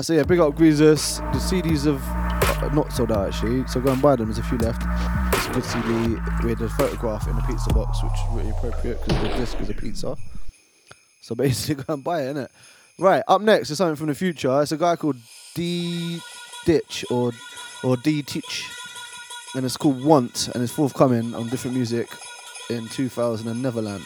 So yeah, big up Greasus. The C Ds have uh, not sold out actually, so go and buy them, there's a few left. It's a good C D with a photograph in a pizza box, which is really appropriate because the disc is a pizza. So basically go and buy it, innit? Right, up next is something from the future. It's a guy called D-Ditch or or D-Teach, and it's called Want, and it's forthcoming on Different Music in two thousand and Neverland.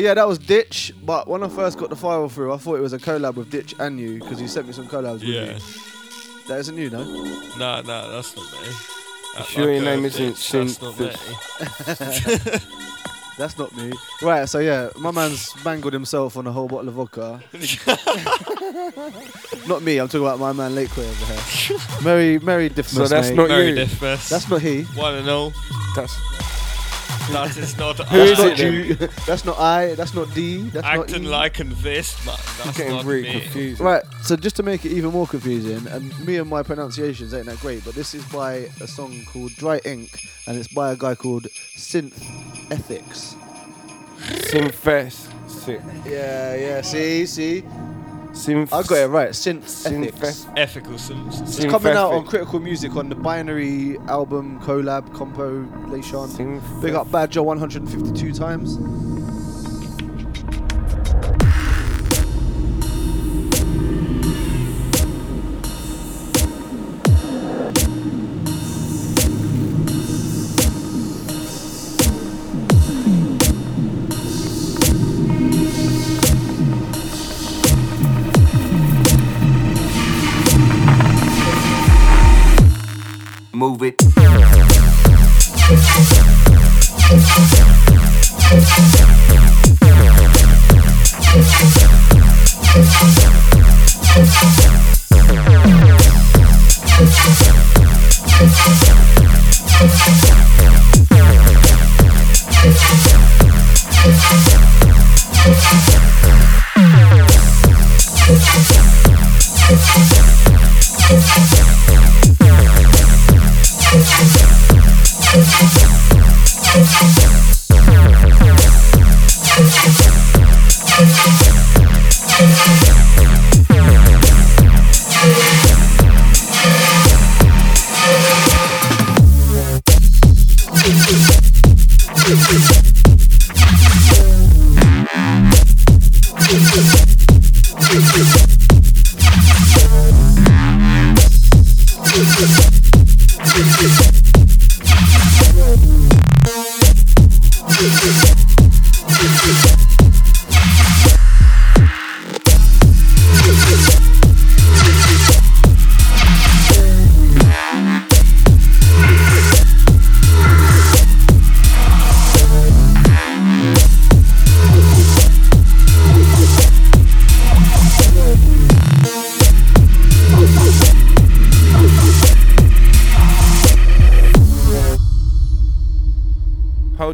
Yeah, that was Ditch, but when I first got the file through, I thought it was a collab with Ditch and you, because you sent me some collabs yeah. with you. That isn't you, no? Nah, nah, that's not me. That sure your name isn't Synthethics. That's not me. Right, so yeah, my man's mangled himself on a whole bottle of vodka. Not me, I'm talking about my man Lakeway over here. Merry, Merry Diffmas, mate. So that's not Merry you. Diffmas. That's not he. One and all. That's... That is not Who I. Is it you? That's not I. That's not D. That's Acting not E. Like and this, man. That's getting not really me. Confusing. Right. So just to make it even more confusing, and me and my pronunciations ain't that great, but this is by a song called Dry Ink, and it's by a guy called Synthethics. Synthethics. Yeah, yeah. See, see. Synth- I got it right. Synthethics. Ethical synths. It's Synthethic. Coming out on Critical Music on the Binary album collab compo Leishan. Synthethic. Big up Badger one hundred fifty-two times. Move it.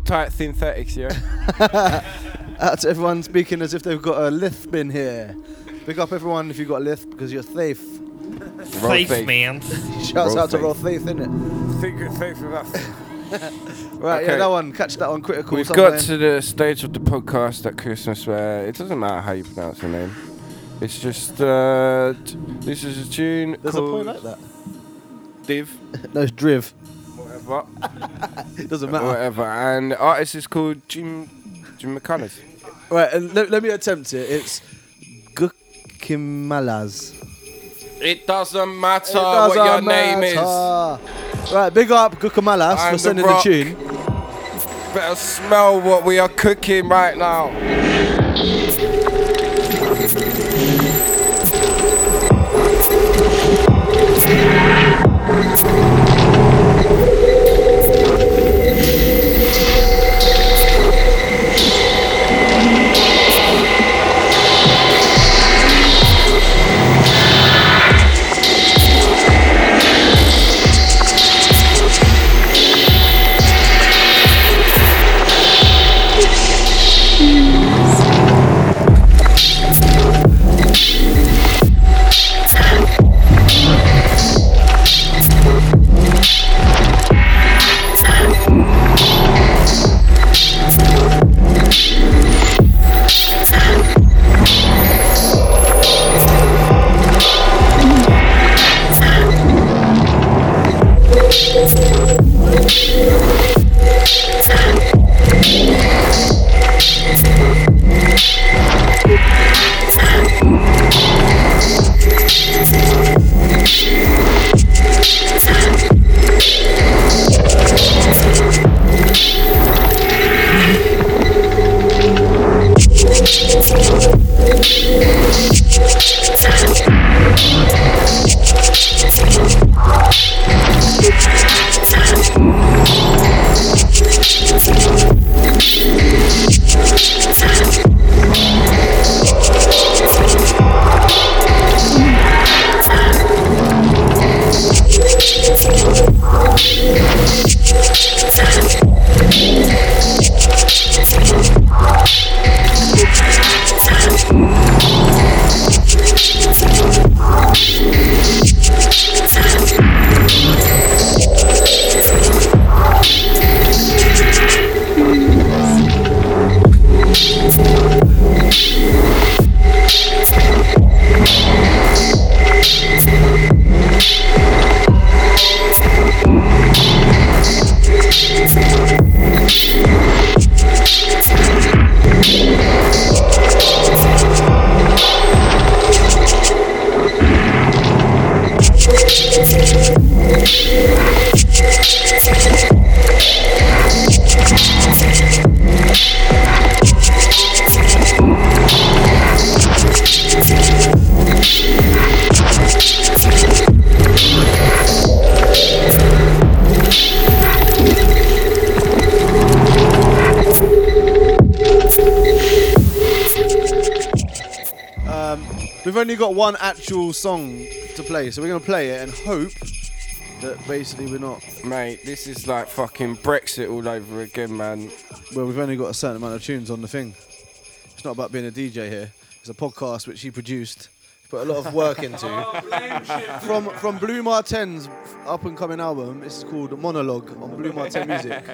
Synthethics, yeah. That's everyone speaking as if they've got a lisp in here. Pick up everyone if you've got a lisp because you're safe. Safe, man. Shouts roll out faith. To roll safe, innit? Think it's safe with us. Right, okay. Yeah, that one. Catch that one critical. We've somewhere. Got to the stage of the podcast at Christmas where it doesn't matter how you pronounce the name. It's just, uh, t- this is a tune. There's a point like that. Div. No, it's Driv. Whatever. It doesn't matter. Whatever. And the artist is called Jim Jim McCallas. Right, and le- let me attempt it. It's Guckamalas. It doesn't matter it doesn't what your matter. Name is. Right, big up Guckamalas I'm for sending the, the tune. Better smell what we are cooking right now. We've only got one actual song to play, so we're going to play it and hope that basically we're not... Mate, this is like fucking Brexit all over again, man. Well, we've only got a certain amount of tunes on the thing. It's not about being a D J here. It's a podcast which he produced, put a lot of work into. Oh, from from Blue Martens' up-and-coming album, it's called Monologue on Blue Martens Music.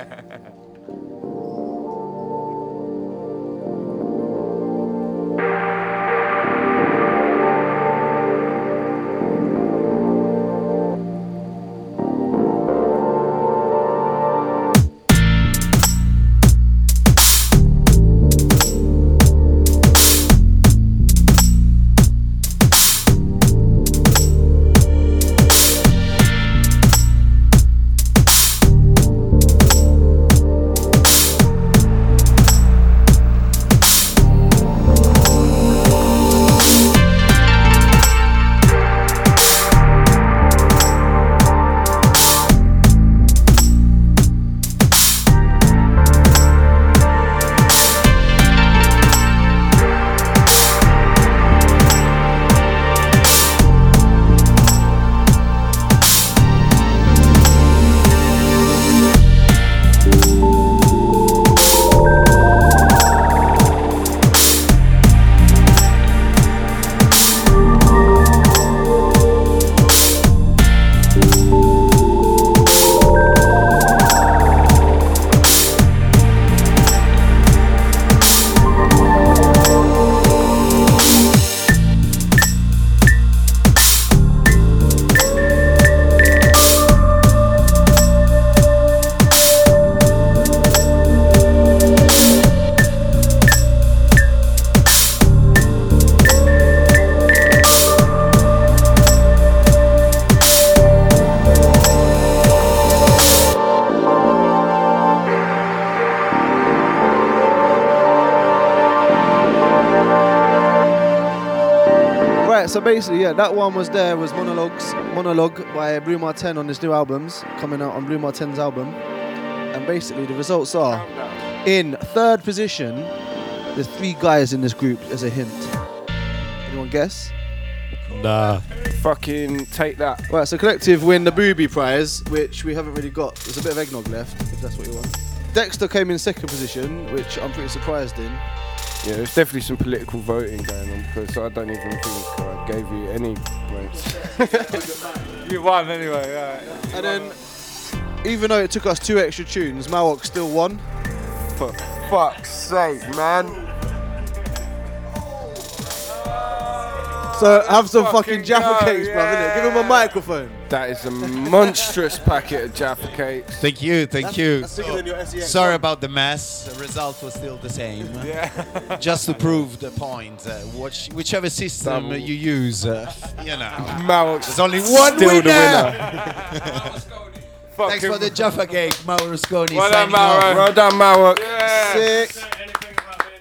So basically, yeah, that one was there was Monologues, Monologue by Blue Marten on his new albums, coming out on Blue Marten's album. And basically the results are, in third position, there's three guys in this group as a hint. Anyone guess? Nah. Fucking take that. Right, so Collective win the Booby Prize, which we haven't really got. There's a bit of eggnog left, if that's what you want. Dexter came in second position, which I'm pretty surprised in. Yeah, there's definitely some political voting going on because I don't even think I gave you any votes. You won anyway, alright. Yeah. And then, even though it took us two extra tunes, Malwok still won. For fuck's sake, man. So have some fucking, fucking Jaffa go, cakes, yeah. Bruv, innit? Give him a microphone. That is a monstrous packet of Jaffa cakes. Thank you, thank that's, you. That's bigger than your S E X. Sorry about the mess. The result was still the same. Yeah. Just to prove the point, uh, which, whichever system Double. you use, uh, you know. Malwok, there's only one still winner. The winner. Thanks for the Jaffa cake, Malwok. Well done, Malwok. Well done, Malwok. Yeah. Sick.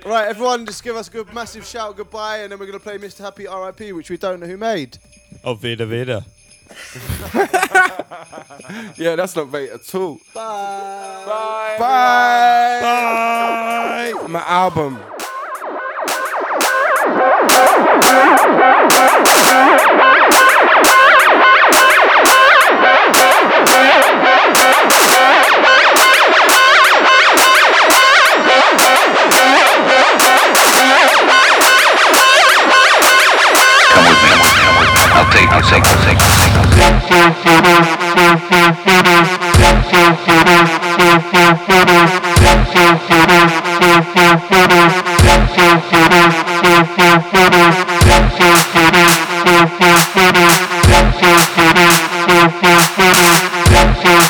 Right, everyone, just give us a good massive shout goodbye, and then we're going to play Mister Happy R I P, which we don't know who made. Oh, Vida Vida. Yeah, that's not bait at all. Bye. Bye. Bye. Bye. Bye. My album. I'll take I'll take I'll take I'll take